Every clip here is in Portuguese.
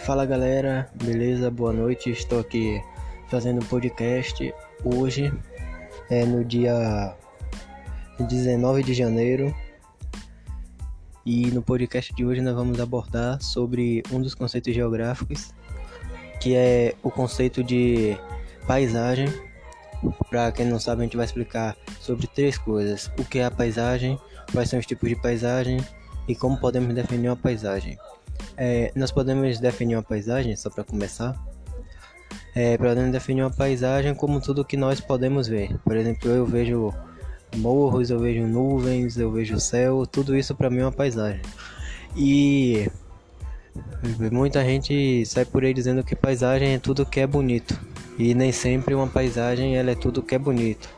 Fala galera, beleza? Boa noite, estou aqui fazendo um podcast hoje, no dia 19 de janeiro, e no podcast de hoje nós vamos abordar sobre um dos conceitos geográficos, que é o conceito de paisagem. Para quem não sabe, a gente vai explicar sobre três coisas: o que é a paisagem, quais são os tipos de paisagem e como podemos definir uma paisagem. Nós podemos definir uma paisagem, só para começar, podemos definir uma paisagem como tudo que nós podemos ver. Por exemplo, eu vejo morros, eu vejo nuvens, eu vejo céu, tudo isso para mim é uma paisagem. E muita gente sai por aí dizendo que paisagem é tudo que é bonito, e nem sempre uma paisagem ela é tudo que é bonito.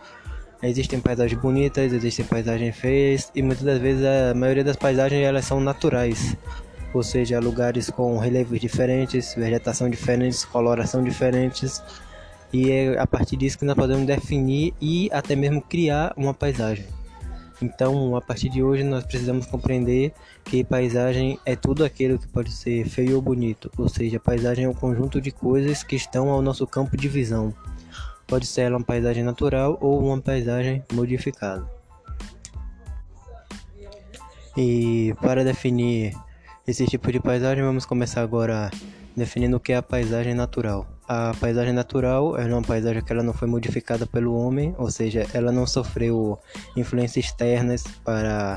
Existem paisagens bonitas, existem paisagens feias, e muitas das vezes a maioria das paisagens elas são naturais. Ou seja, lugares com relevos diferentes, vegetação diferente, coloração diferentes. E é a partir disso que nós podemos definir e até mesmo criar uma paisagem. Então, a partir de hoje, nós precisamos compreender que paisagem é tudo aquilo que pode ser feio ou bonito. Ou seja, paisagem é um conjunto de coisas que estão ao nosso campo de visão. Pode ser ela uma paisagem natural ou uma paisagem modificada. E para definir esse tipo de paisagem, vamos começar agora definindo o que é a paisagem natural. A paisagem natural é uma paisagem que ela não foi modificada pelo homem, ou seja, ela não sofreu influências externas para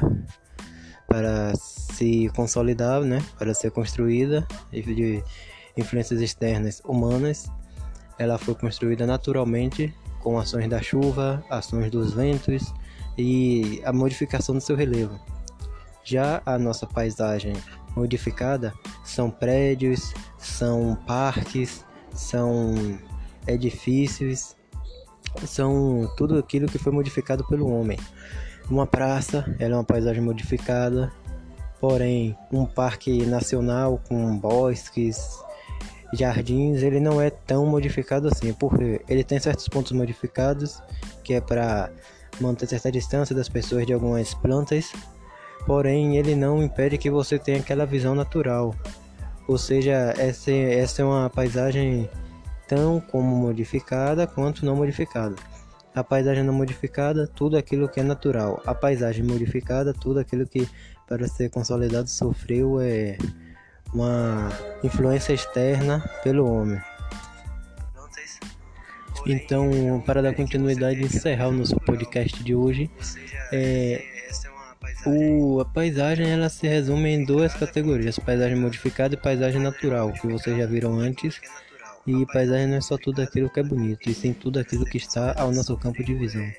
se consolidar, né? Para ser construída, de influências externas humanas. Ela foi construída naturalmente com ações da chuva, ações dos ventos e a modificação do seu relevo. Já a nossa paisagem modificada são prédios, são parques, são edifícios, são tudo aquilo que foi modificado pelo homem. Uma praça, ela é uma paisagem modificada, porém um parque nacional com bosques, jardins, ele não é tão modificado assim, porque ele tem certos pontos modificados, que é para manter certa distância das pessoas de algumas plantas. Porém, ele não impede que você tenha aquela visão natural. Ou seja, essa é uma paisagem tão como modificada quanto não modificada. A paisagem não modificada, tudo aquilo que é natural. A paisagem modificada, tudo aquilo que, para ser consolidado, sofreu uma influência externa pelo homem. Então, para dar continuidade e encerrar o nosso podcast de hoje, a paisagem ela se resume em duas categorias: paisagem modificada e paisagem natural, que vocês já viram antes. E paisagem não é só tudo aquilo que é bonito, e sim tudo aquilo que está ao nosso campo de visão.